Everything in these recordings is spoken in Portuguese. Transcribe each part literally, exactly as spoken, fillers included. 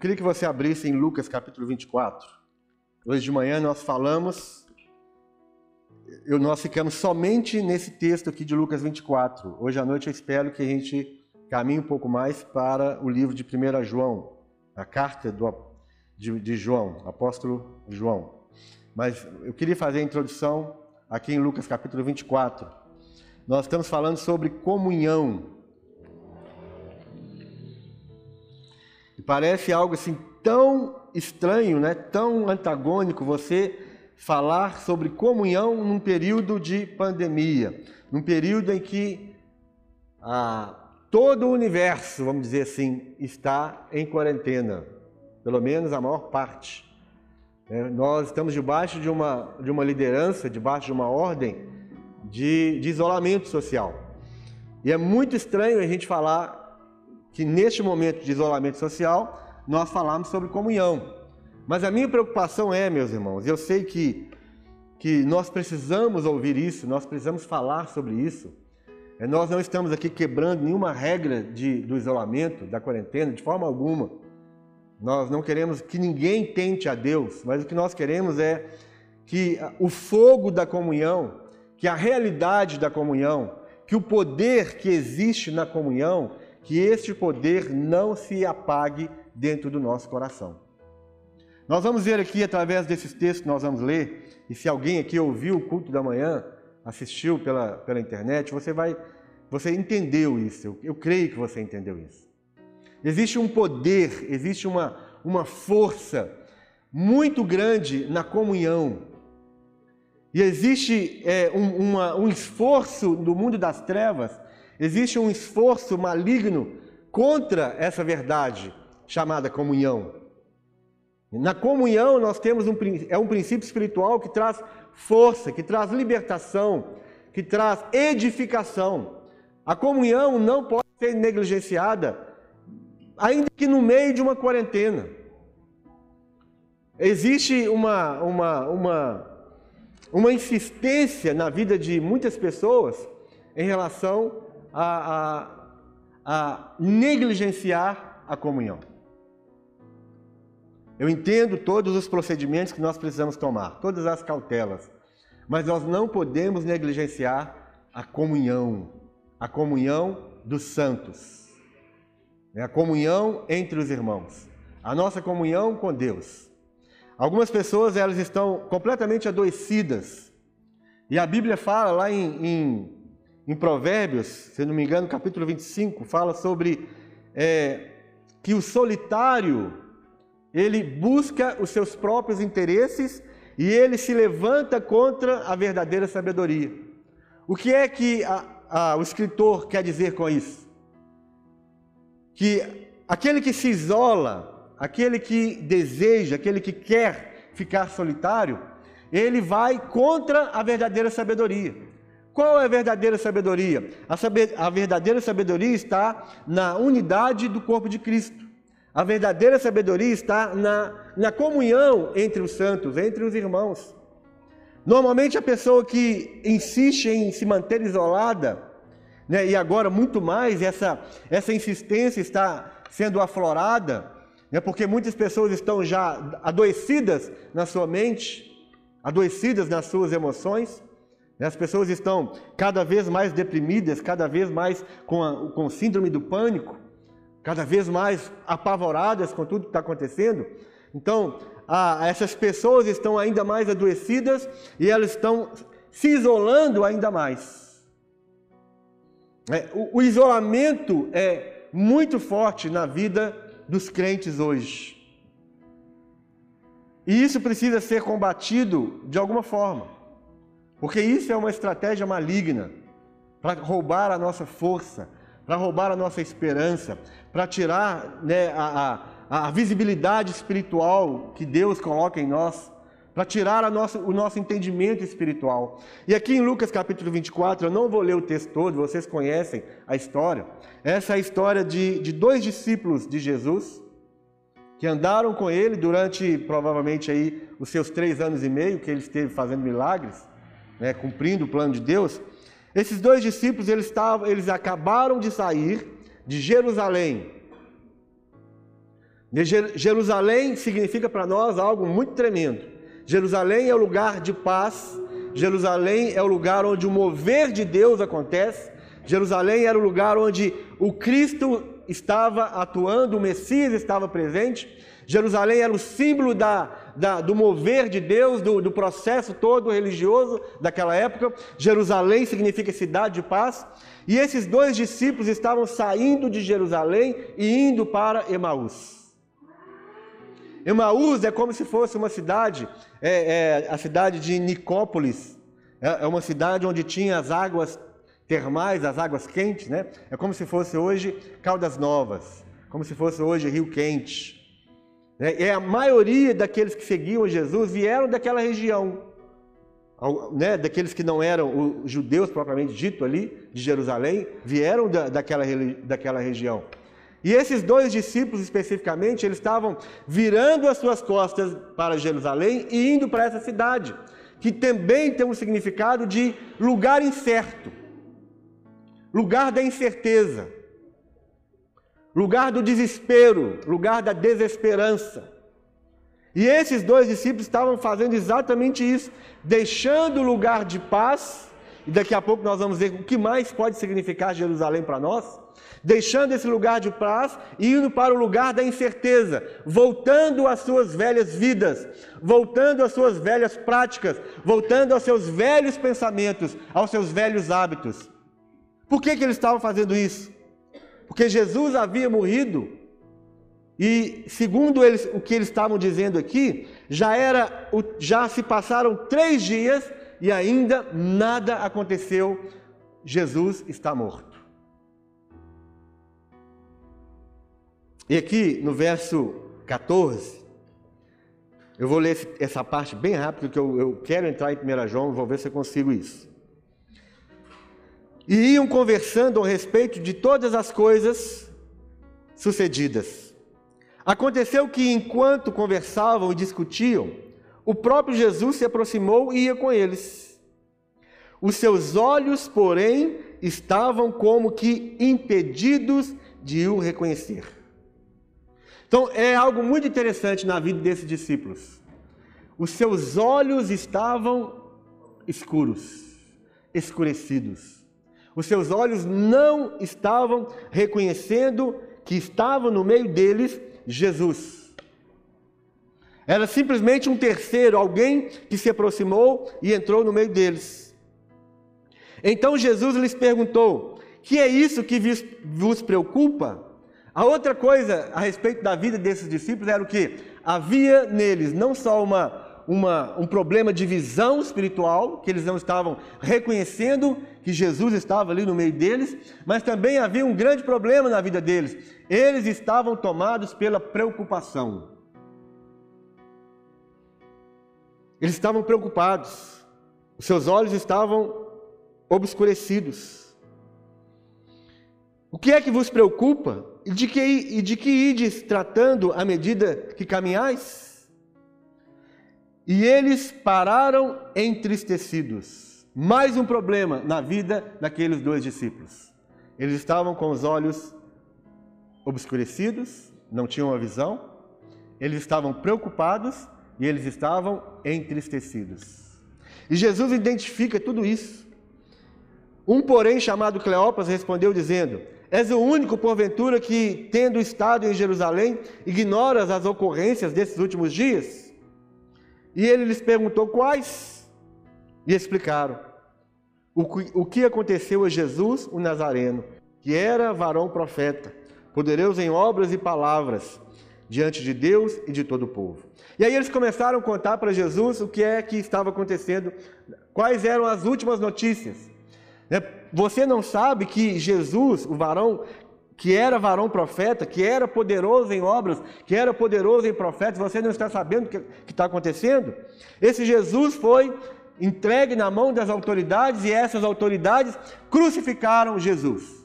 queria que você abrisse em Lucas capítulo vinte e quatro. Hoje de manhã nós falamos, nós ficamos somente nesse texto aqui de Lucas vinte e quatro. Hoje à noite eu espero que a gente caminhe um pouco mais para o livro de primeiro João, a carta do, de, de João, apóstolo João. Mas eu queria fazer a introdução aqui em Lucas capítulo vinte e quatro. Nós estamos falando sobre comunhão. E parece algo assim tão estranho, né? Tão antagônico você falar sobre comunhão num período de pandemia, num período em que ah, todo o universo, vamos dizer assim, está em quarentena, pelo menos a maior parte. É, nós estamos debaixo de uma, de uma liderança, debaixo de uma ordem de, de isolamento social. E é muito estranho a gente falar que neste momento de isolamento social, nós falamos sobre comunhão. Mas a minha preocupação é, meus irmãos, eu sei que, que nós precisamos ouvir isso, nós precisamos falar sobre isso. É, nós não estamos aqui quebrando nenhuma regra de, do isolamento, da quarentena, de forma alguma. Nós não queremos que ninguém tente a Deus, mas o que nós queremos é que o fogo da comunhão, que a realidade da comunhão, que o poder que existe na comunhão, que este poder não se apague dentro do nosso coração. Nós vamos ver aqui, através desses textos que nós vamos ler, e se alguém aqui ouviu o culto da manhã, assistiu pela, pela internet, você vai, você entendeu isso, eu, eu creio que você entendeu isso. Existe um poder, existe uma, uma força muito grande na comunhão. E existe é, um, uma, um esforço do mundo das trevas. Existe um esforço maligno contra essa verdade chamada comunhão. Na comunhão nós temos um, é um princípio espiritual que traz força, que traz libertação, que traz edificação. A comunhão não pode ser negligenciada, ainda que no meio de uma quarentena. Existe uma, uma, uma, uma insistência na vida de muitas pessoas em relação A, a, a negligenciar a comunhão. Eu entendo todos os procedimentos que nós precisamos tomar, todas as cautelas, mas nós não podemos negligenciar a comunhão, a comunhão dos santos, a comunhão entre os irmãos, a nossa comunhão com Deus. Algumas pessoas, elas estão completamente adoecidas, e a Bíblia fala lá em, em Em Provérbios, se não me engano, capítulo vinte e cinco, fala sobre é, que o solitário, ele busca os seus próprios interesses e ele se levanta contra a verdadeira sabedoria. O que é que a, a, o escritor quer dizer com isso? Que aquele que se isola, aquele que deseja, aquele que quer ficar solitário, ele vai contra a verdadeira sabedoria. Qual é a verdadeira sabedoria? A, saber, a verdadeira sabedoria está na unidade do corpo de Cristo. A verdadeira sabedoria está na, na comunhão entre os santos, entre os irmãos. Normalmente a pessoa que insiste em se manter isolada, né, e agora muito mais, essa, essa insistência está sendo aflorada, né, porque muitas pessoas estão já adoecidas na sua mente, adoecidas nas suas emoções. As pessoas estão cada vez mais deprimidas, cada vez mais com, a, com síndrome do pânico, cada vez mais apavoradas com tudo que está acontecendo. Então, a, essas pessoas estão ainda mais adoecidas e elas estão se isolando ainda mais. É, o, o isolamento é muito forte na vida dos crentes hoje. E isso precisa ser combatido de alguma forma. Porque isso é uma estratégia maligna para roubar a nossa força, para roubar a nossa esperança, para tirar, né, a, a, a visibilidade espiritual que Deus coloca em nós, para tirar a nossa, o nosso entendimento espiritual. E aqui em Lucas capítulo vinte e quatro, eu não vou ler o texto todo, vocês conhecem a história. Essa é a história de, de dois discípulos de Jesus, que andaram com ele durante provavelmente aí, os seus três anos e meio, que ele esteve fazendo milagres, né, cumprindo o plano de Deus. Esses dois discípulos, eles, estavam, eles acabaram de sair de Jerusalém, Jerusalém significa para nós algo muito tremendo. Jerusalém é o lugar de paz. Jerusalém é o lugar onde o mover de Deus acontece. Jerusalém era o lugar onde o Cristo estava atuando, o Messias estava presente. Jerusalém era o símbolo da, da, do mover de Deus, do, do processo todo religioso daquela época. Jerusalém significa cidade de paz. E esses dois discípulos estavam saindo de Jerusalém e indo para Emaús. Emaús é como se fosse uma cidade, é, é, a cidade de Nicópolis. É, é uma cidade onde tinha as águas termais, as águas quentes, né? É como se fosse hoje Caldas Novas, como se fosse hoje Rio Quente. E a maioria daqueles que seguiam Jesus vieram daquela região, né? Daqueles que não eram os judeus propriamente dito ali, de Jerusalém, vieram da, daquela, daquela região. E esses dois discípulos especificamente, eles estavam virando as suas costas para Jerusalém e indo para essa cidade, que também tem um significado de lugar incerto, lugar da incerteza, lugar do desespero, lugar da desesperança. E esses dois discípulos estavam fazendo exatamente isso, deixando o lugar de paz, e daqui a pouco nós vamos ver o que mais pode significar Jerusalém para nós, deixando esse lugar de paz e indo para o lugar da incerteza, voltando às suas velhas vidas, voltando às suas velhas práticas, voltando aos seus velhos pensamentos, aos seus velhos hábitos. Por que que eles estavam fazendo isso? Porque Jesus havia morrido e, segundo eles, o que eles estavam dizendo aqui, já, era, já se passaram três dias e ainda nada aconteceu. Jesus está morto. E aqui no verso quatorze, eu vou ler essa parte bem rápido, porque eu, eu quero entrar em primeira João, vou ver se eu consigo isso. E iam conversando a respeito de todas as coisas sucedidas. Aconteceu que, enquanto conversavam e discutiam, o próprio Jesus se aproximou e ia com eles. Os seus olhos, porém, estavam como que impedidos de o reconhecer. Então, é algo muito interessante na vida desses discípulos. Os seus olhos estavam escuros, escurecidos. Os seus olhos não estavam reconhecendo que estava no meio deles Jesus. Era simplesmente um terceiro, alguém que se aproximou e entrou no meio deles. Então Jesus lhes perguntou: que é isso que vos preocupa? A outra coisa a respeito da vida desses discípulos era o que? Havia neles não só uma... Uma, um problema de visão espiritual, que eles não estavam reconhecendo que Jesus estava ali no meio deles, mas também havia um grande problema na vida deles. Eles estavam tomados pela preocupação. Eles estavam preocupados. Os seus olhos estavam obscurecidos. O que é que vos preocupa? E de que, e de que ides tratando à medida que caminhais? E eles pararam entristecidos. Mais um problema na vida daqueles dois discípulos. Eles estavam com os olhos obscurecidos, não tinham a visão, eles estavam preocupados e eles estavam entristecidos. E Jesus identifica tudo isso. Um, porém, chamado Cleopas, respondeu dizendo: és o único, porventura, que, tendo estado em Jerusalém, ignoras as ocorrências desses últimos dias? E ele lhes perguntou quais, e explicaram o que, o que aconteceu a Jesus, o Nazareno, que era varão profeta, poderoso em obras e palavras, diante de Deus e de todo o povo. E aí eles começaram a contar para Jesus o que é que estava acontecendo, quais eram as últimas notícias. Você não sabe que Jesus, o varão que era varão profeta, que era poderoso em obras, que era poderoso em profetas, você não está sabendo o que está acontecendo? Esse Jesus foi entregue na mão das autoridades e essas autoridades crucificaram Jesus.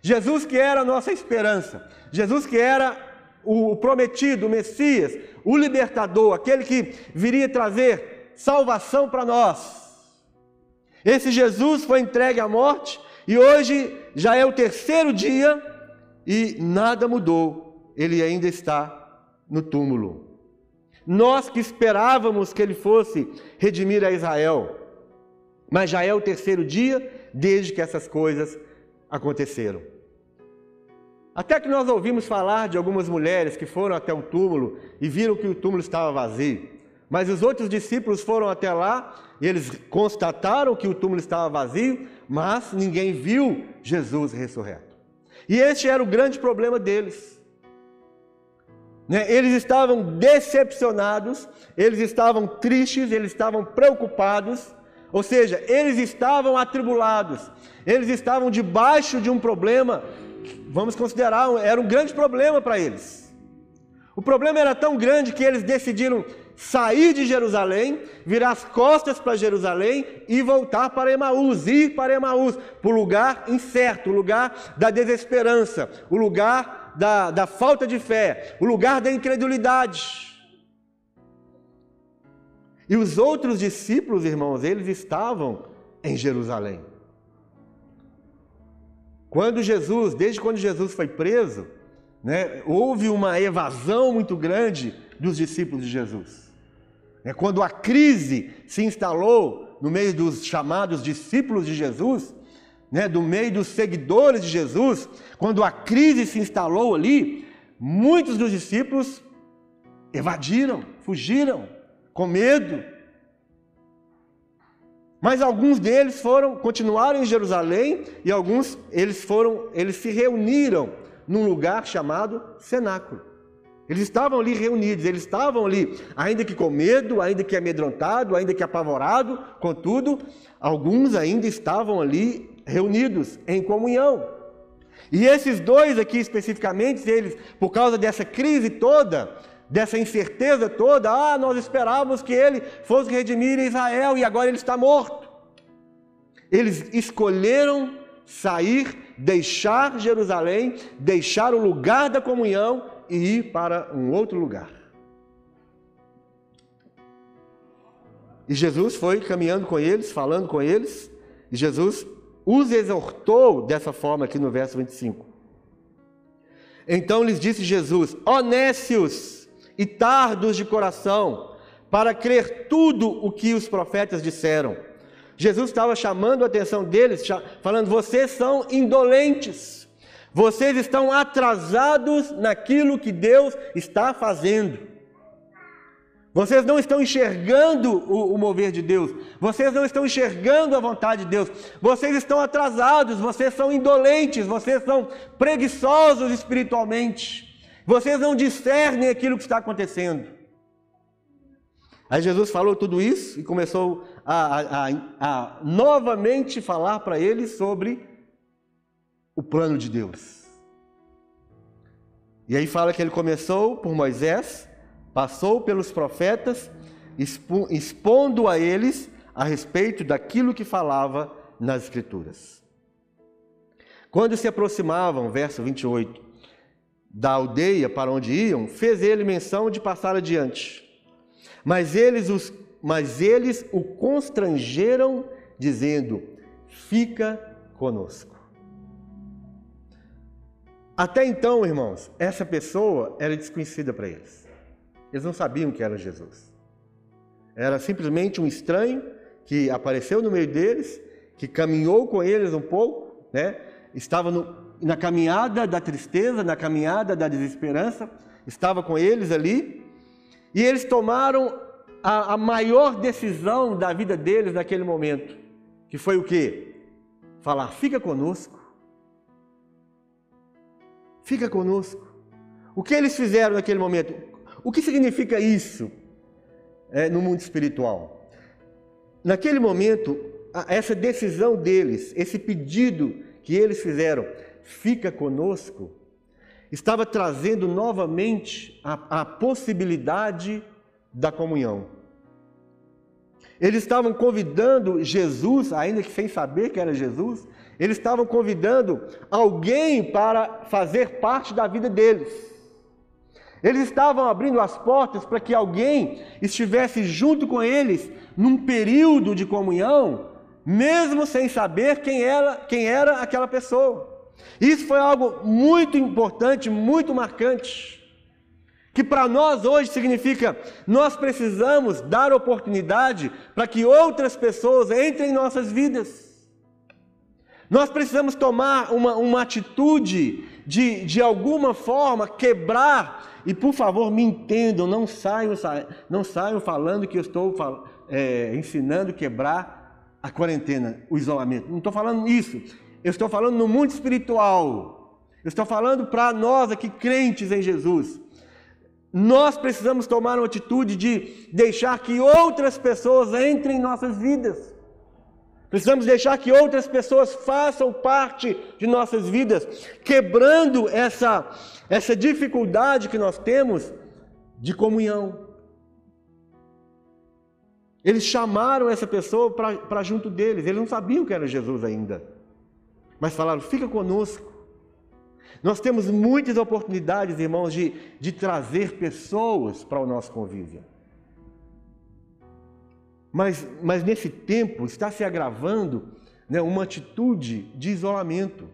Jesus que era a nossa esperança, Jesus que era o prometido, o Messias, o libertador, aquele que viria trazer salvação para nós. Esse Jesus foi entregue à morte. E hoje já é o terceiro dia e nada mudou. ele ainda está no túmulo. Nós que esperávamos que ele fosse redimir a Israel, mas já é o terceiro dia desde que essas coisas aconteceram. Até que nós ouvimos falar de algumas mulheres que foram até o túmulo e viram que o túmulo estava vazio. Mas os outros discípulos foram até lá e eles constataram que o túmulo estava vazio, mas ninguém viu Jesus ressurreto. E este era o grande problema deles. Eles estavam decepcionados, eles estavam tristes, eles estavam preocupados. Ou seja, eles estavam atribulados, eles estavam debaixo de um problema, vamos considerar, era um grande problema para eles. O problema era tão grande que eles decidiram sair de Jerusalém, virar as costas para Jerusalém e voltar para Emaús, ir para Emaús, para o lugar incerto, o lugar da desesperança, o lugar da, da falta de fé, o lugar da incredulidade. E os outros discípulos, irmãos, eles estavam em Jerusalém. Quando Jesus, desde quando Jesus foi preso, né, houve uma evasão muito grande dos discípulos de Jesus. É quando a crise se instalou no meio dos chamados discípulos de Jesus, né, do meio dos seguidores de Jesus, quando a crise se instalou ali, muitos dos discípulos evadiram, fugiram, com medo. Mas alguns deles foram, continuaram em Jerusalém, e alguns eles foram, eles se reuniram num lugar chamado Cenáculo. Eles estavam ali reunidos, eles estavam ali, ainda que com medo, ainda que amedrontado, ainda que apavorado, contudo, alguns ainda estavam ali reunidos em comunhão. E esses dois aqui especificamente, eles, por causa dessa crise toda, dessa incerteza toda, ah, nós esperávamos que ele fosse redimir Israel e agora ele está morto. Eles escolheram sair, deixar Jerusalém, deixar o lugar da comunhão e ir para um outro lugar. E Jesus foi caminhando com eles, falando com eles, e Jesus os exortou dessa forma aqui no verso vinte e cinco. Então lhes disse Jesus: ó nécios e tardos de coração, para crer tudo o que os profetas disseram. Jesus estava chamando a atenção deles, falando: vocês são indolentes, vocês estão atrasados naquilo que Deus está fazendo, vocês não estão enxergando o, o mover de Deus, vocês não estão enxergando a vontade de Deus, vocês estão atrasados, vocês são indolentes, vocês são preguiçosos espiritualmente. Vocês não discernem aquilo que está acontecendo. Aí Jesus falou tudo isso e começou a, a, a, a novamente falar para eles sobre o plano de Deus. E aí fala que ele começou por Moisés, passou pelos profetas, expondo a eles a respeito daquilo que falava nas Escrituras. Quando se aproximavam, verso vinte e oito, da aldeia para onde iam, fez ele menção de passar adiante. Mas eles, os, mas eles o constrangeram, dizendo: fica conosco. Até então, irmãos, essa pessoa era desconhecida para eles. Eles não sabiam que era Jesus. Era simplesmente um estranho que apareceu no meio deles, que caminhou com eles um pouco, né? Estava no... na caminhada da tristeza, na caminhada da desesperança, estava com eles ali, e eles tomaram a, a maior decisão da vida deles naquele momento, que foi o quê? Falar: fica conosco, fica conosco. O que eles fizeram naquele momento? O que significa isso é, no mundo espiritual? Naquele momento, essa decisão deles, esse pedido que eles fizeram, fica conosco, estava trazendo novamente a, a possibilidade da comunhão. Eles estavam convidando Jesus, ainda que sem saber que era Jesus, eles estavam convidando alguém para fazer parte da vida deles. Eles estavam abrindo as portas para que alguém estivesse junto com eles num período de comunhão, mesmo sem saber quem era, quem era aquela pessoa. Isso foi algo muito importante, muito marcante, que para nós hoje significa nós precisamos dar oportunidade para que outras pessoas entrem em nossas vidas. Nós precisamos tomar uma, uma atitude de, de alguma forma, quebrar, e por favor me entendam, não saiam, não saiam falando que eu estou é, ensinando quebrar a quarentena, o isolamento. Não estou falando isso, eu estou falando no mundo espiritual, eu estou falando para nós aqui crentes em Jesus. Nós precisamos tomar uma atitude de deixar que outras pessoas entrem em nossas vidas. Precisamos deixar que outras pessoas façam parte de nossas vidas, quebrando essa, essa dificuldade que nós temos de comunhão. Eles chamaram essa pessoa para junto deles, eles não sabiam que era Jesus ainda, mas falaram: fica conosco. Nós temos muitas oportunidades, irmãos, de, de trazer pessoas para o nosso convívio. Mas, mas nesse tempo está se agravando, né, uma atitude de isolamento,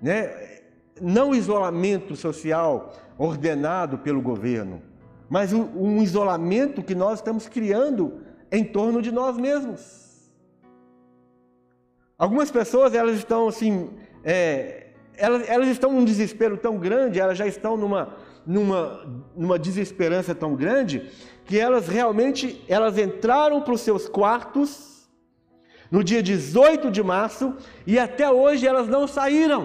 né? Não isolamento social ordenado pelo governo, mas um, um isolamento que nós estamos criando em torno de nós mesmos. Algumas pessoas, elas estão assim... É, Elas, elas estão num desespero tão grande, elas já estão numa, numa, numa desesperança tão grande, que elas realmente, elas entraram para os seus quartos no dia dezoito de março e até hoje elas não saíram.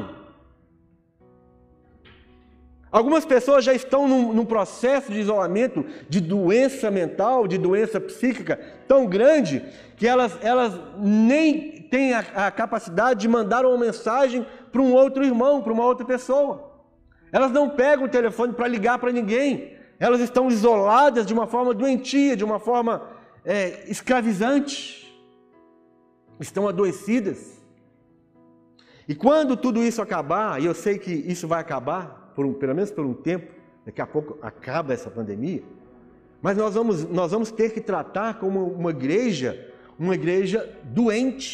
Algumas pessoas já estão num, num processo de isolamento, de doença mental, de doença psíquica tão grande, que elas, elas nem têm a, a capacidade de mandar uma mensagem para um outro irmão, para uma outra pessoa. Elas não pegam o telefone para ligar para ninguém. Elas estão isoladas de uma forma doentia, de uma forma é, escravizante. Estão adoecidas. E quando tudo isso acabar, e eu sei que isso vai acabar, Por um, pelo menos por um tempo, daqui a pouco acaba essa pandemia, mas nós vamos, nós vamos ter que tratar como uma igreja, uma igreja doente.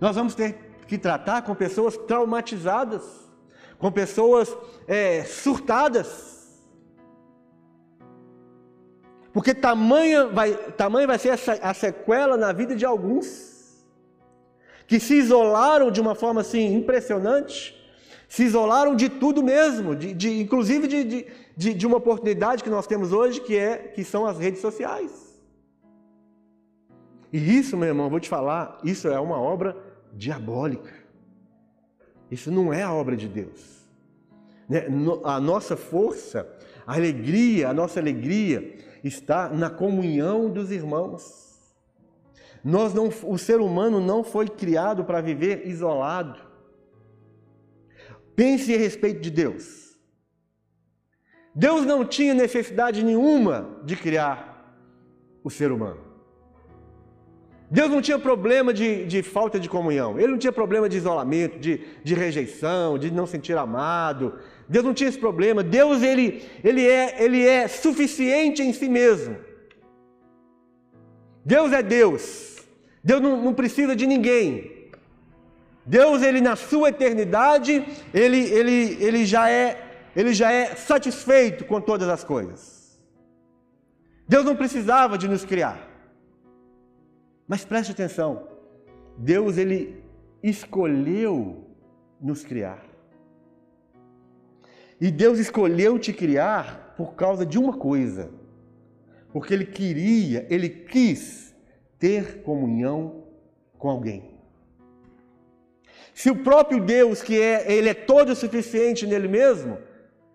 Nós vamos ter que tratar com pessoas traumatizadas, com pessoas é, surtadas, porque tamanha vai, tamanha vai ser essa, a sequela na vida de alguns, que se isolaram de uma forma assim impressionante, se isolaram de tudo mesmo, de, de, inclusive de, de, de uma oportunidade que nós temos hoje, que, é, que são as redes sociais. E isso, meu irmão, vou te falar, isso é uma obra diabólica. Isso não é a obra de Deus. A nossa força, a alegria, a nossa alegria está na comunhão dos irmãos. Nós não, o ser humano não foi criado para viver isolado. Pense a respeito de Deus. Deus não tinha necessidade nenhuma de criar o ser humano. Deus não tinha problema de, de falta de comunhão. Ele não tinha problema de isolamento, de, de rejeição, de não sentir amado. Deus não tinha esse problema. Deus, ele, ele, é, ele é suficiente em si mesmo. Deus é Deus. Deus não, não precisa de ninguém. Deus, ele na sua eternidade, ele, ele, ele, já é, ele já é satisfeito com todas as coisas. Deus não precisava de nos criar. Mas preste atenção, Deus, ele escolheu nos criar. E Deus escolheu te criar por causa de uma coisa. Porque ele queria, ele quis ter comunhão com alguém. Se o próprio Deus, que é, ele é todo suficiente nele mesmo,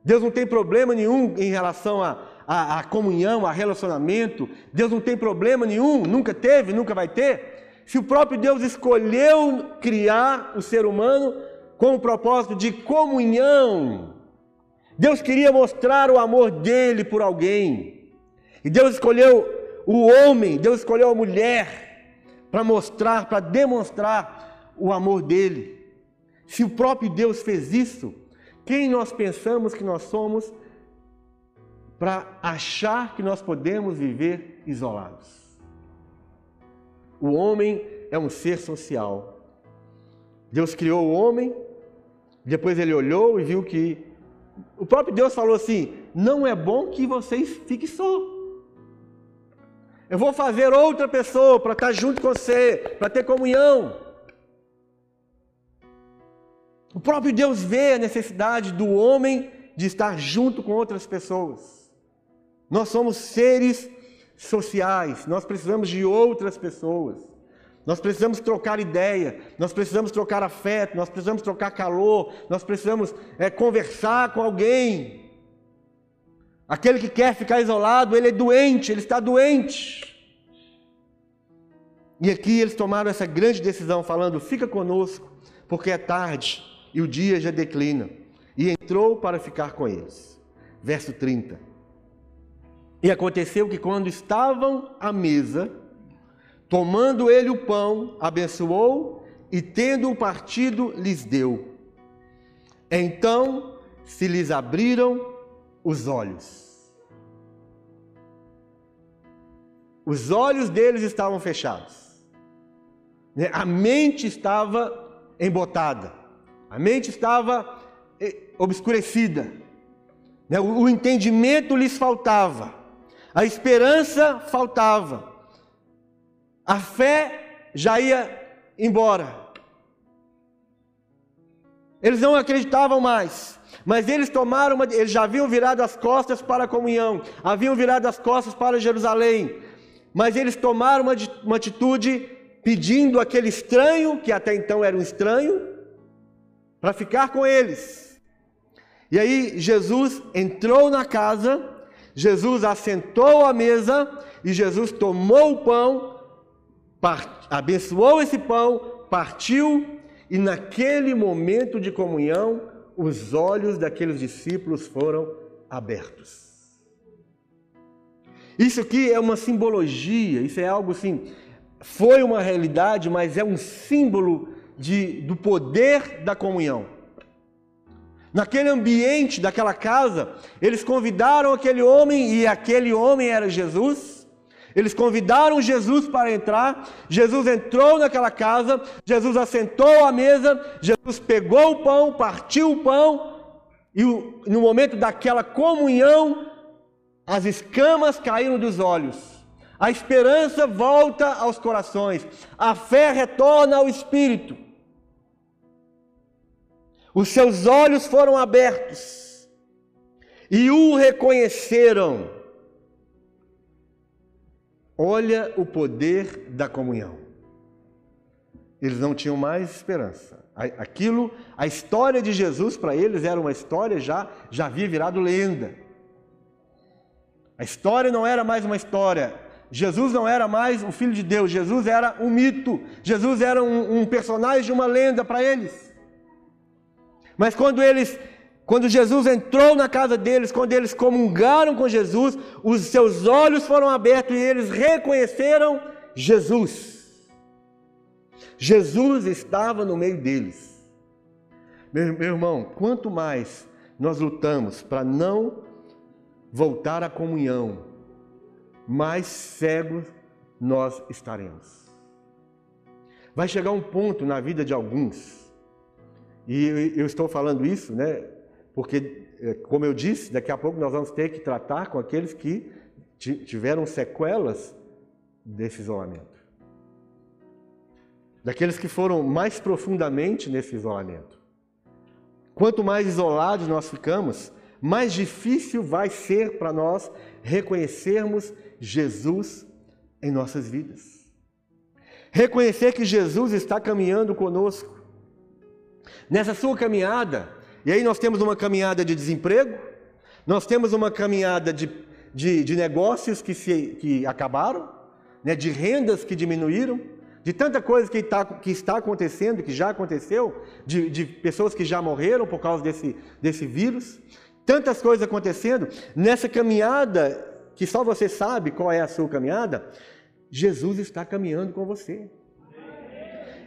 Deus não tem problema nenhum em relação à a, a, a comunhão, a relacionamento, Deus não tem problema nenhum, nunca teve, nunca vai ter. Se o próprio Deus escolheu criar o ser humano com o propósito de comunhão, Deus queria mostrar o amor dele por alguém. E Deus escolheu o homem, Deus escolheu a mulher para mostrar, para demonstrar o amor dele. Se o próprio Deus fez isso, quem nós pensamos que nós somos para achar que nós podemos viver isolados? O homem é um ser social. Deus criou o homem Depois ele olhou e viu que o próprio Deus falou assim: não é bom que vocês fiquem só. Eu vou fazer outra pessoa para estar junto com você, para ter comunhão. O próprio Deus vê a necessidade do homem de estar junto com outras pessoas. Nós somos seres sociais, nós precisamos de outras pessoas. Nós precisamos trocar ideia, nós precisamos trocar afeto, nós precisamos trocar calor, nós precisamos é, conversar com alguém. Aquele que quer ficar isolado, ele é doente, ele está doente. E aqui eles tomaram essa grande decisão, falando: fica conosco, porque é tarde e o dia já declina. E entrou para ficar com eles. Verso trinta. E aconteceu que quando estavam à mesa, tomando ele o pão, abençoou e, tendo-o partido, lhes deu. Então se lhes abriram os olhos. Os olhos deles estavam fechados. A mente estava embotada. A mente estava obscurecida. O entendimento lhes faltava. A esperança faltava. A fé já ia embora. Eles não acreditavam mais, mas eles tomaram uma, eles já haviam virado as costas para a comunhão, haviam virado as costas para Jerusalém, mas eles tomaram uma, uma atitude pedindo aquele estranho, que até então era um estranho, para ficar com eles. E aí Jesus entrou na casa, Jesus assentou à mesa e Jesus tomou o pão, Part... abençoou esse pão, partiu, e naquele momento de comunhão, os olhos daqueles discípulos foram abertos. Isso aqui é uma simbologia, isso é algo assim, foi uma realidade, mas é um símbolo de, do poder da comunhão. Naquele ambiente daquela casa, eles convidaram aquele homem, e aquele homem era Jesus. Eles convidaram Jesus para entrar, Jesus entrou naquela casa, Jesus assentou à mesa, Jesus pegou o pão, partiu o pão, e no momento daquela comunhão, as escamas caíram dos olhos, a esperança volta aos corações, a fé retorna ao espírito, os seus olhos foram abertos, e o reconheceram. Olha o poder da comunhão. Eles não tinham mais esperança. Aquilo, a história de Jesus para eles era uma história já, já havia virado lenda. A história não era mais uma história. Jesus não era mais o Filho de Deus. Jesus era um mito. Jesus era um, um personagem de uma lenda para eles. Mas quando eles... Quando Jesus entrou na casa deles, quando eles comungaram com Jesus, os seus olhos foram abertos e eles reconheceram Jesus. Jesus estava no meio deles. Meu, meu irmão, quanto mais nós lutamos para não voltar à comunhão, mais cegos nós estaremos. Vai chegar um ponto na vida de alguns, e eu, eu estou falando isso, né? Porque, como eu disse, daqui a pouco nós vamos ter que tratar com aqueles que tiveram sequelas desse isolamento. Daqueles que foram mais profundamente nesse isolamento. Quanto mais isolados nós ficamos, mais difícil vai ser para nós reconhecermos Jesus em nossas vidas. Reconhecer que Jesus está caminhando conosco. Nessa sua caminhada... E aí nós temos uma caminhada de desemprego, nós temos uma caminhada de, de, de negócios que, se, que acabaram, né, de rendas que diminuíram, de tanta coisa que, tá, que está acontecendo, que já aconteceu, de, de pessoas que já morreram por causa desse, desse vírus, tantas coisas acontecendo. Nessa caminhada, que só você sabe qual é a sua caminhada, Jesus está caminhando com você.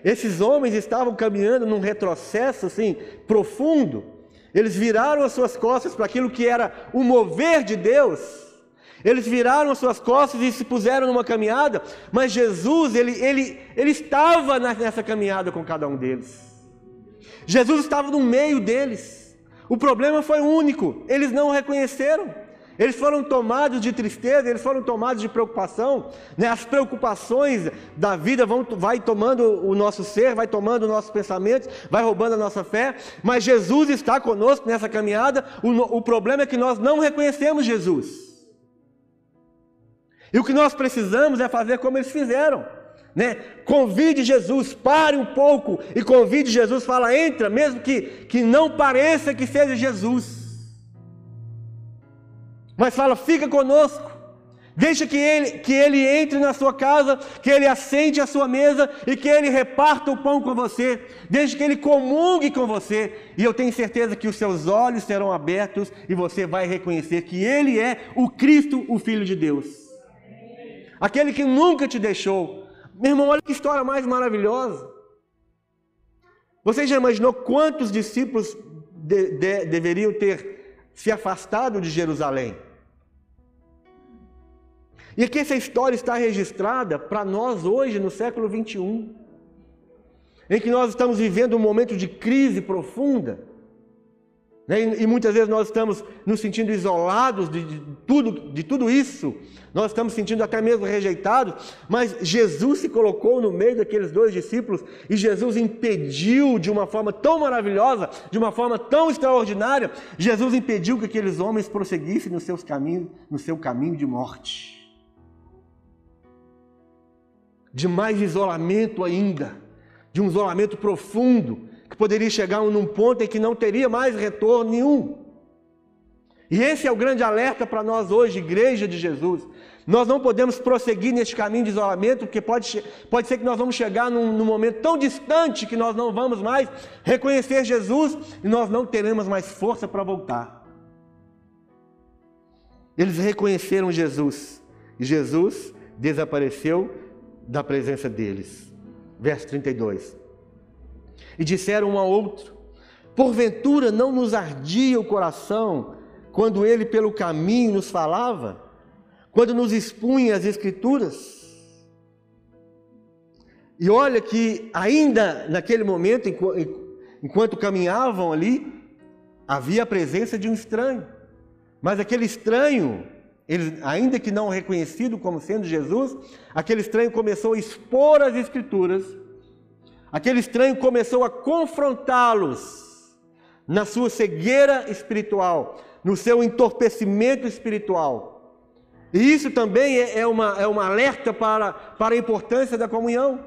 Esses homens estavam caminhando num retrocesso assim, profundo. Eles viraram as suas costas para aquilo que era o mover de Deus. Eles viraram as suas costas e se puseram numa caminhada, mas Jesus, ele, ele, ele estava nessa caminhada com cada um deles. Jesus estava no meio deles. O problema foi único, eles não o reconheceram. Eles foram tomados de tristeza, eles foram tomados de preocupação, né? As preocupações da vida vão vai tomando o nosso ser, vai tomando os nossos pensamentos, vai roubando a nossa fé, mas Jesus está conosco nessa caminhada. O, o problema é que nós não reconhecemos Jesus. E o que nós precisamos é fazer como eles fizeram, né? Convide Jesus, pare um pouco e convide Jesus, fala, entra, mesmo que, que não pareça que seja Jesus. Mas fala, fica conosco, deixa que ele, que ele entre na sua casa, que ele assente a sua mesa e que ele reparta o pão com você, deixa que ele comungue com você, e eu tenho certeza que os seus olhos serão abertos e você vai reconhecer que ele é o Cristo, o Filho de Deus, aquele que nunca te deixou. Meu irmão, olha que história mais maravilhosa. Você já imaginou quantos discípulos de, de, deveriam ter se afastado de Jerusalém? E aqui essa história está registrada para nós hoje no século vinte e um, em que nós estamos vivendo um momento de crise profunda, né? E, e muitas vezes nós estamos nos sentindo isolados de, de, tudo, de tudo isso, nós estamos sentindo até mesmo rejeitados, mas Jesus se colocou no meio daqueles dois discípulos e Jesus impediu de uma forma tão maravilhosa, de uma forma tão extraordinária, Jesus impediu que aqueles homens prosseguissem nos seus caminhos, no seu caminho de morte. De mais isolamento ainda, de um isolamento profundo, que poderia chegar num ponto em que não teria mais retorno nenhum. E esse é o grande alerta para nós hoje, Igreja de Jesus. Nós não podemos prosseguir neste caminho de isolamento, porque pode, pode ser que nós vamos chegar num, num momento tão distante que nós não vamos mais reconhecer Jesus e nós não teremos mais força para voltar. Eles reconheceram Jesus e Jesus desapareceu da presença deles. Verso trinta e dois. E disseram um ao outro: porventura não nos ardia o coração quando ele pelo caminho nos falava, quando nos expunha as escrituras? E olha que ainda naquele momento, enquanto caminhavam ali, havia a presença de um estranho, mas aquele estranho, Eles, ainda que não reconhecido como sendo Jesus, aquele estranho começou a expor as escrituras, aquele estranho começou a confrontá-los na sua cegueira espiritual, no seu entorpecimento espiritual. E isso também é, é, uma, é uma alerta para, para a importância da comunhão.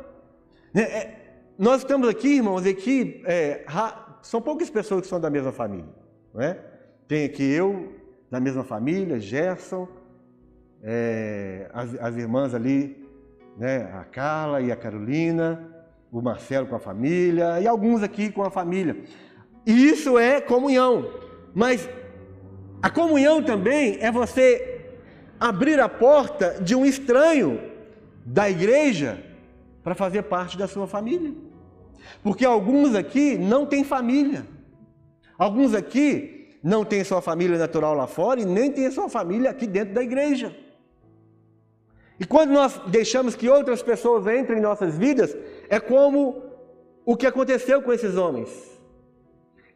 É, é, nós estamos aqui, irmãos, aqui, é, ra, são poucas pessoas que são da mesma família, não é? Tem aqui eu, da mesma família, Gerson, é, as, as irmãs ali, né, a Carla e a Carolina, o Marcelo com a família, e alguns aqui com a família. E isso é comunhão, mas a comunhão também é você abrir a porta de um estranho da igreja para fazer parte da sua família, porque alguns aqui não têm família, alguns aqui não tem sua família natural lá fora e nem tem sua família aqui dentro da igreja. E quando nós deixamos que outras pessoas entrem em nossas vidas, é como o que aconteceu com esses homens.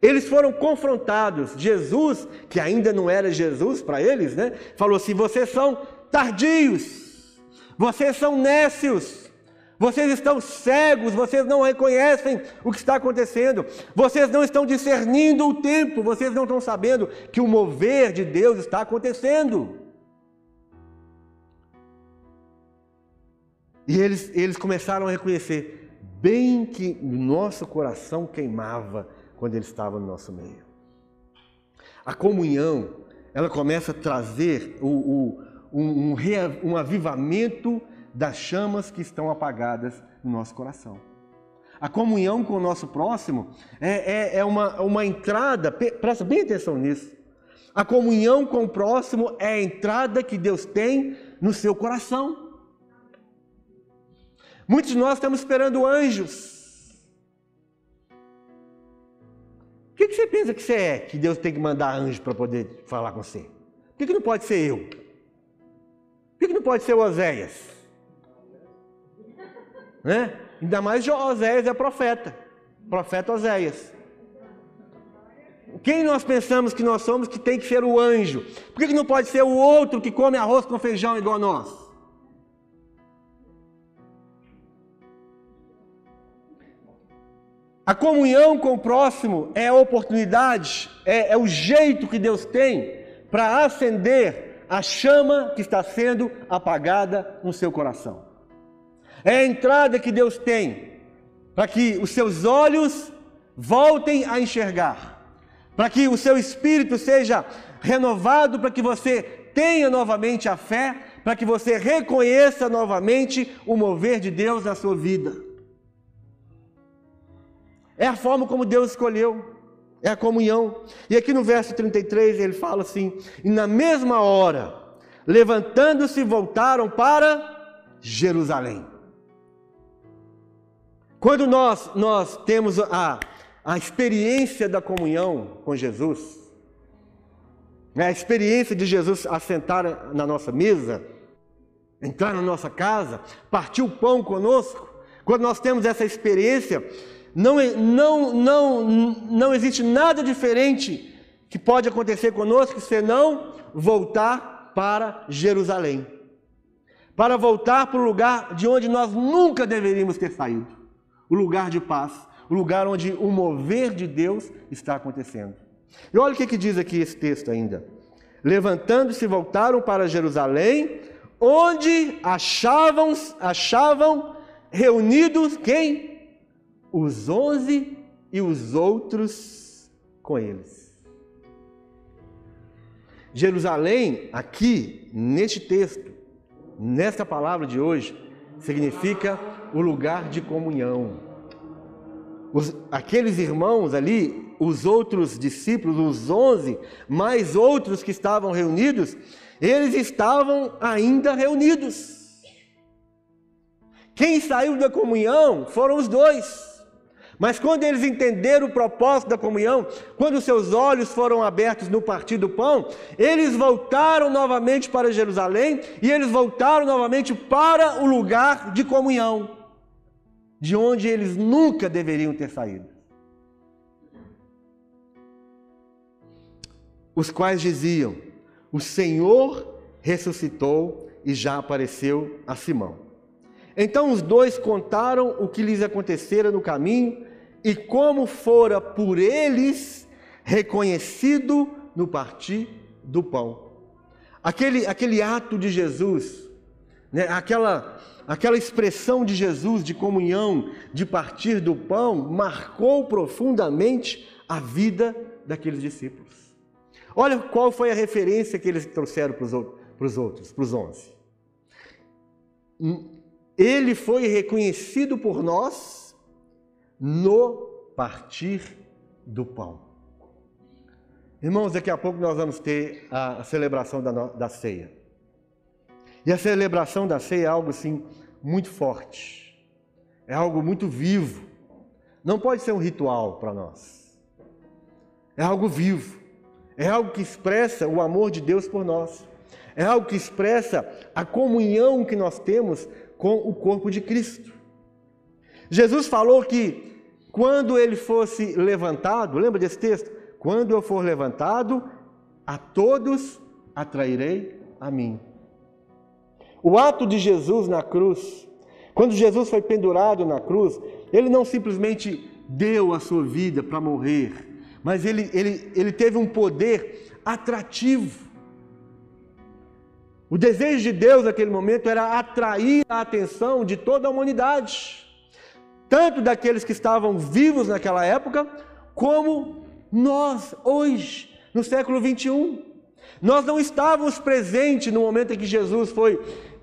Eles foram confrontados. Jesus, que ainda não era Jesus para eles, né, falou assim: vocês são tardios, vocês são nécios, vocês estão cegos, vocês não reconhecem o que está acontecendo, vocês não estão discernindo o tempo, vocês não estão sabendo que o mover de Deus está acontecendo. E eles, eles começaram a reconhecer, bem que o nosso coração queimava quando ele estava no nosso meio. A comunhão, ela começa a trazer o, o, um, um, um avivamento das chamas que estão apagadas no nosso coração. A comunhão com o nosso próximo é, é, é uma, uma entrada, presta bem atenção nisso, a comunhão com o próximo é a entrada que Deus tem no seu coração. Muitos de nós estamos esperando anjos. O que, que você pensa que você é, que Deus tem que mandar anjo para poder falar com você? Por que, que não pode ser eu? Por que, que não pode ser o Oséias? Né? Ainda mais Oséias é profeta, profeta Oséias. Quem nós pensamos que nós somos que tem que ser o anjo? Por que que não pode ser o outro que come arroz com feijão igual a nós? A comunhão com o próximo é a oportunidade, é, é o jeito que Deus tem para acender a chama que está sendo apagada no seu coração. É a entrada que Deus tem para que os seus olhos voltem a enxergar, para que o seu espírito seja renovado, para que você tenha novamente a fé, para que você reconheça novamente o mover de Deus na sua vida. É a forma como Deus escolheu, é a comunhão. E aqui no verso trinta e três ele fala assim: e na mesma hora, levantando-se, voltaram para Jerusalém. Quando nós, nós temos a, a experiência da comunhão com Jesus, a experiência de Jesus assentar na nossa mesa, entrar na nossa casa, partir o pão conosco, quando nós temos essa experiência, Não, não, não, não existe nada diferente que pode acontecer conosco, senão voltar para Jerusalém. Para voltar para o lugar de onde nós nunca deveríamos ter saído. O lugar de paz, o lugar onde o mover de Deus está acontecendo. E olha o que, que diz aqui esse texto ainda. Levantando-se, voltaram para Jerusalém, onde achavam, achavam reunidos quem? Os onze e os outros com eles. Jerusalém, aqui, neste texto, nesta palavra de hoje, significa o lugar de comunhão. Os, aqueles irmãos ali, os outros discípulos, os onze, mais outros que estavam reunidos, eles estavam ainda reunidos. Quem saiu da comunhão foram os dois. Mas quando eles entenderam o propósito da comunhão, quando seus olhos foram abertos no partir do pão, eles voltaram novamente para Jerusalém e eles voltaram novamente para o lugar de comunhão, de onde eles nunca deveriam ter saído. Os quais diziam: o Senhor ressuscitou e já apareceu a Simão. Então os dois contaram o que lhes acontecera no caminho, e como fora por eles reconhecido no partir do pão. Aquele, aquele ato de Jesus, né? aquela, aquela expressão de Jesus de comunhão, de partir do pão, marcou profundamente a vida daqueles discípulos. Olha qual foi a referência que eles trouxeram para os outros, para os onze. Ele foi reconhecido por nós no partir do pão. Irmãos, daqui a pouco nós vamos ter a celebração da, da ceia. E a celebração da ceia é algo assim muito forte. É algo muito vivo. Não pode ser um ritual para nós. É algo vivo. É algo que expressa o amor de Deus por nós. É algo que expressa a comunhão que nós temos com o corpo de Cristo. Jesus falou que quando ele fosse levantado, lembra desse texto? Quando eu for levantado, a todos atrairei a mim. O ato de Jesus na cruz, quando Jesus foi pendurado na cruz, ele não simplesmente deu a sua vida para morrer, mas ele, ele, ele teve um poder atrativo. O desejo de Deus naquele momento era atrair a atenção de toda a humanidade, tanto daqueles que estavam vivos naquela época, como nós hoje, no século vinte e um. Nós não estávamos presentes no momento em que Jesus foi,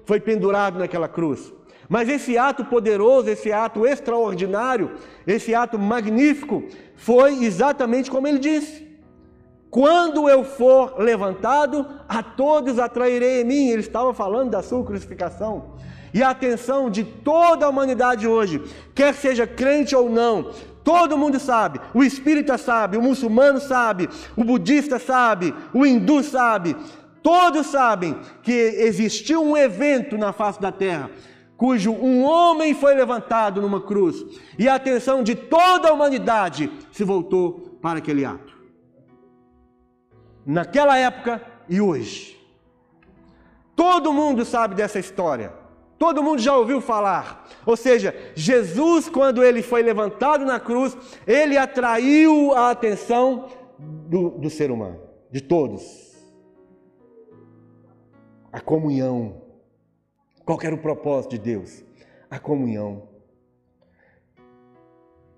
foi pendurado naquela cruz, mas esse ato poderoso, esse ato extraordinário, esse ato magnífico, foi exatamente como ele disse: quando eu for levantado, a todos atrairei em mim. Ele estava falando da sua crucificação. E a atenção de toda a humanidade hoje, quer seja crente ou não, todo mundo sabe, o espírita sabe, o muçulmano sabe, o budista sabe, o hindu sabe, todos sabem que existiu um evento na face da terra, cujo um homem foi levantado numa cruz, e a atenção de toda a humanidade se voltou para aquele ato. Naquela época e hoje. Todo mundo sabe dessa história. Todo mundo já ouviu falar. Ou seja, Jesus, quando ele foi levantado na cruz, ele atraiu a atenção do, do ser humano, de todos. A comunhão. Qual era o propósito de Deus? A comunhão.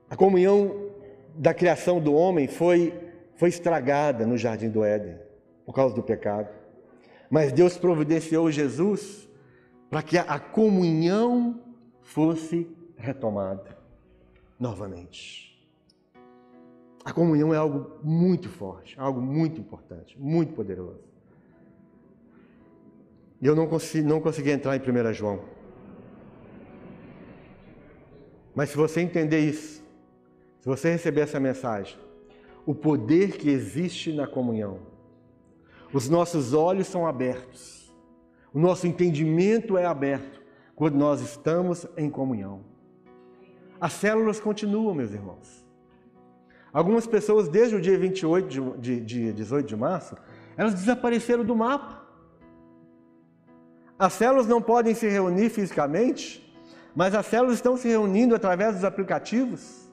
A comunhão da criação do homem foi, foi estragada no Jardim do Éden, por causa do pecado. Mas Deus providenciou Jesus para que a comunhão fosse retomada novamente. A comunhão é algo muito forte, algo muito importante, muito poderoso. E eu não consegui, não consegui entrar em primeiro João. Mas se você entender isso, se você receber essa mensagem, o poder que existe na comunhão, os nossos olhos são abertos, o nosso entendimento é aberto quando nós estamos em comunhão. As células continuam, meus irmãos. Algumas pessoas, desde o dia vinte e oito de, de, de dezoito de março, elas desapareceram do mapa. As células não podem se reunir fisicamente, mas as células estão se reunindo através dos aplicativos.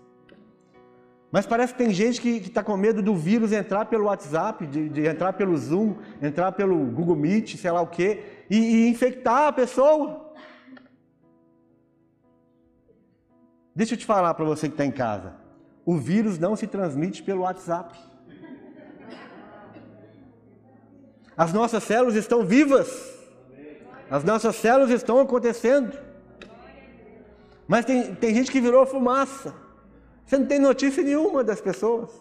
Mas parece que tem gente que está com medo do vírus entrar pelo WhatsApp, de, de entrar pelo Zoom, entrar pelo Google Meet, sei lá o quê, e, e infectar a pessoa. Deixa eu te falar para você que está em casa, o vírus não se transmite pelo WhatsApp. As nossas células estão vivas. As nossas células estão acontecendo. Mas tem, tem gente que virou fumaça. Você não tem notícia nenhuma das pessoas.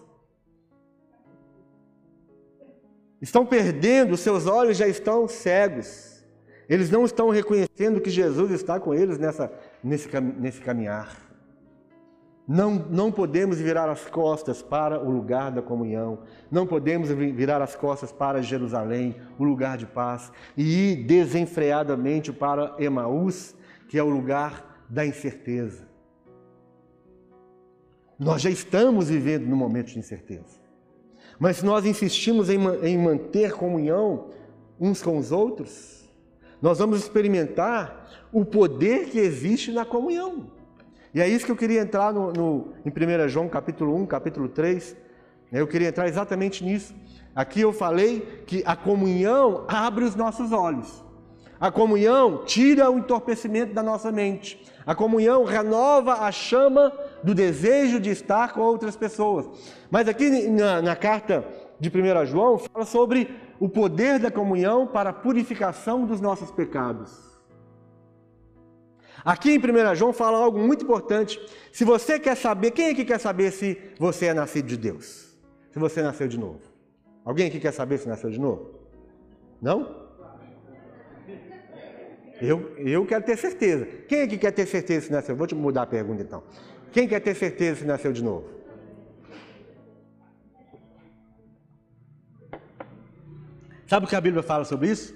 Estão perdendo, seus olhos já estão cegos. Eles não estão reconhecendo que Jesus está com eles nessa, nesse, nesse caminhar. Não, não podemos virar as costas para o lugar da comunhão. Não podemos virar as costas para Jerusalém, o lugar de paz, e ir desenfreadamente para Emaús, que é o lugar da incerteza. Nós já estamos vivendo num momento de incerteza. Mas se nós insistimos em, em manter comunhão uns com os outros, nós vamos experimentar o poder que existe na comunhão. E é isso que eu queria entrar no, no, em primeiro João, capítulo um, capítulo três. Eu queria entrar exatamente nisso. Aqui eu falei que a comunhão abre os nossos olhos. A comunhão tira o entorpecimento da nossa mente. A comunhão renova a chama do desejo de estar com outras pessoas. Mas aqui na, na carta de primeiro João, fala sobre o poder da comunhão para a purificação dos nossos pecados. Aqui em primeiro João fala algo muito importante. Se você quer saber, quem aqui quer saber se você é nascido de Deus? Se você nasceu de novo? Alguém aqui quer saber se nasceu de novo? Não? Eu, eu quero ter certeza. Quem aqui quer ter certeza se nasceu? Vou te mudar a pergunta então. Quem quer ter certeza se nasceu de novo? Sabe o que a Bíblia fala sobre isso?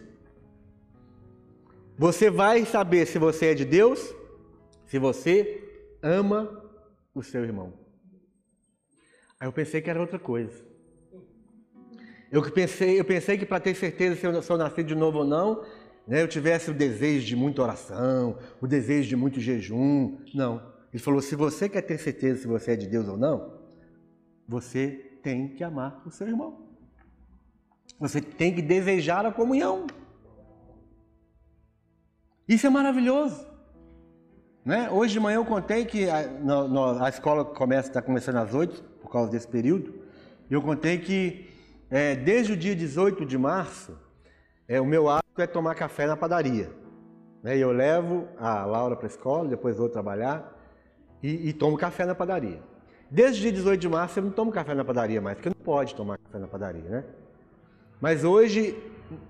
Você vai saber se você é de Deus, se você ama o seu irmão. Aí eu pensei que era outra coisa. Eu pensei, eu pensei que para ter certeza se eu sou nascido de novo ou não, né, eu tivesse o desejo de muita oração, o desejo de muito jejum. Não. Ele falou, se você quer ter certeza se você é de Deus ou não, você tem que amar o seu irmão. Você tem que desejar a comunhão. Isso é maravilhoso, né? Hoje de manhã eu contei que a, na, a escola começa, está começando às oito, por causa desse período, e eu contei que é, desde o dia dezoito de março, é, o meu hábito é tomar café na padaria. Né? E eu levo a Laura para a escola, depois vou trabalhar e, e tomo café na padaria. Desde o dia dezoito de março eu não tomo café na padaria mais, porque não pode tomar café na padaria, né? Mas hoje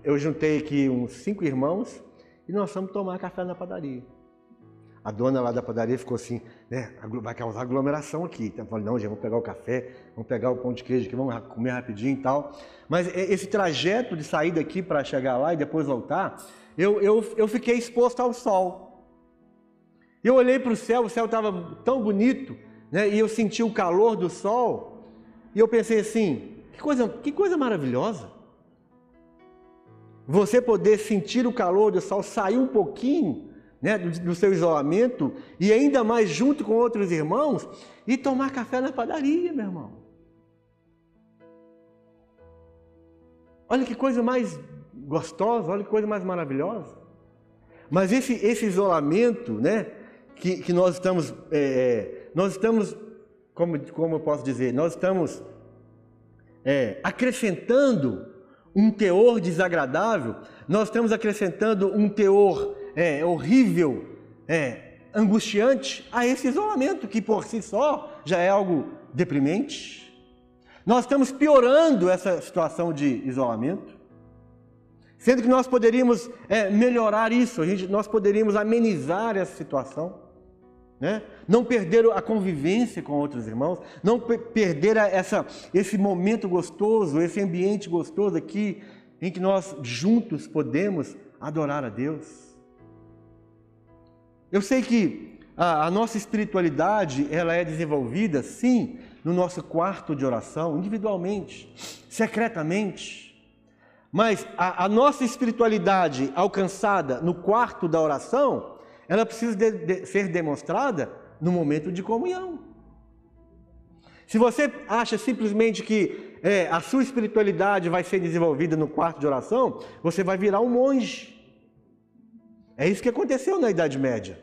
eu juntei aqui uns cinco irmãos, e nós fomos tomar café na padaria. A dona lá da padaria ficou assim, né? Vai causar aglomeração aqui. Então, eu falei, não, gente, vamos pegar o café, vamos pegar o pão de queijo aqui, vamos comer rapidinho e tal. Mas esse trajeto de sair daqui para chegar lá e depois voltar, eu, eu, eu fiquei exposto ao sol. Eu olhei para o céu, o céu estava tão bonito, né? E eu senti o calor do sol, e eu pensei assim, que coisa, que coisa maravilhosa. Você poder sentir o calor do sol, sair um pouquinho, né, do, do seu isolamento, e ainda mais junto com outros irmãos, e tomar café na padaria, meu irmão. Olha que coisa mais gostosa, olha que coisa mais maravilhosa. Mas esse, esse isolamento, né, que, que nós estamos, é, nós estamos, como, como eu posso dizer, nós estamos é, acrescentando um teor desagradável, nós estamos acrescentando um teor é, horrível, é, angustiante a esse isolamento, que por si só já é algo deprimente. Nós estamos piorando essa situação de isolamento, sendo que nós poderíamos é, melhorar isso, a gente, nós poderíamos amenizar essa situação, né? Não perder a convivência com outros irmãos, não per perder a essa, esse momento gostoso, esse ambiente gostoso aqui, em que nós juntos podemos adorar a Deus. Eu sei que a, a nossa espiritualidade, ela é desenvolvida, sim, no nosso quarto de oração, individualmente, secretamente. Mas a, a nossa espiritualidade alcançada no quarto da oração, ela precisa de, de, ser demonstrada no momento de comunhão. Se você acha simplesmente que é, a sua espiritualidade vai ser desenvolvida no quarto de oração, você vai virar um monge. É isso que aconteceu na Idade Média,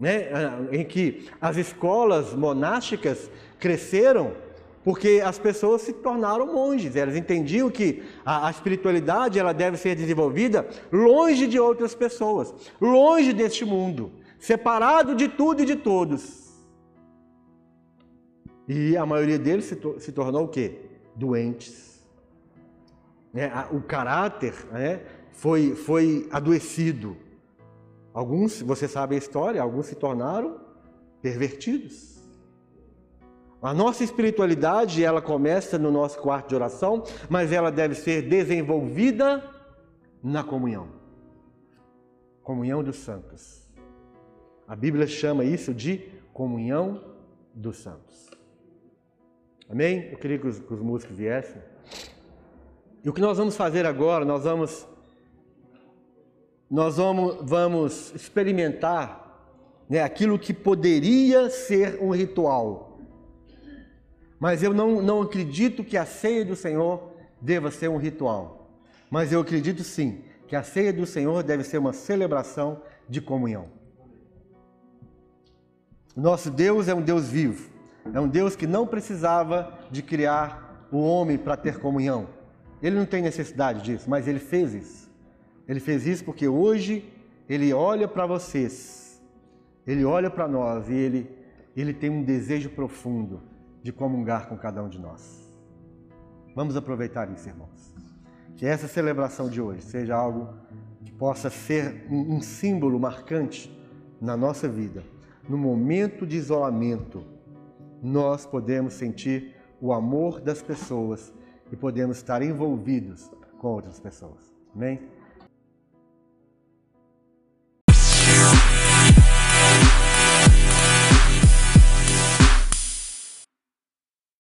né? Em que as escolas monásticas cresceram, porque as pessoas se tornaram monges, elas entendiam que a, a espiritualidade ela deve ser desenvolvida longe de outras pessoas, longe deste mundo, separado de tudo e de todos. E a maioria deles se, to, se tornou o quê? Doentes. Né? O caráter, né, foi, foi adoecido. Alguns, você sabe a história, alguns se tornaram pervertidos. A nossa espiritualidade, ela começa no nosso quarto de oração, mas ela deve ser desenvolvida na comunhão. Comunhão dos santos. A Bíblia chama isso de comunhão dos santos. Amém? Eu queria que os, que os músicos viessem. E o que nós vamos fazer agora, nós vamos, nós vamos, vamos experimentar, né, aquilo que poderia ser um ritual. Mas eu não, não acredito que a ceia do Senhor deva ser um ritual. Mas eu acredito sim, que a ceia do Senhor deve ser uma celebração de comunhão. Nosso Deus é um Deus vivo. É um Deus que não precisava de criar o homem para ter comunhão. Ele não tem necessidade disso, mas Ele fez isso. Ele fez isso porque hoje Ele olha para vocês. Ele olha para nós e Ele, Ele tem um desejo profundo de comungar com cada um de nós. Vamos aproveitar isso, irmãos. Que essa celebração de hoje seja algo que possa ser um, um símbolo marcante na nossa vida. No momento de isolamento, nós podemos sentir o amor das pessoas e podemos estar envolvidos com outras pessoas. Amém?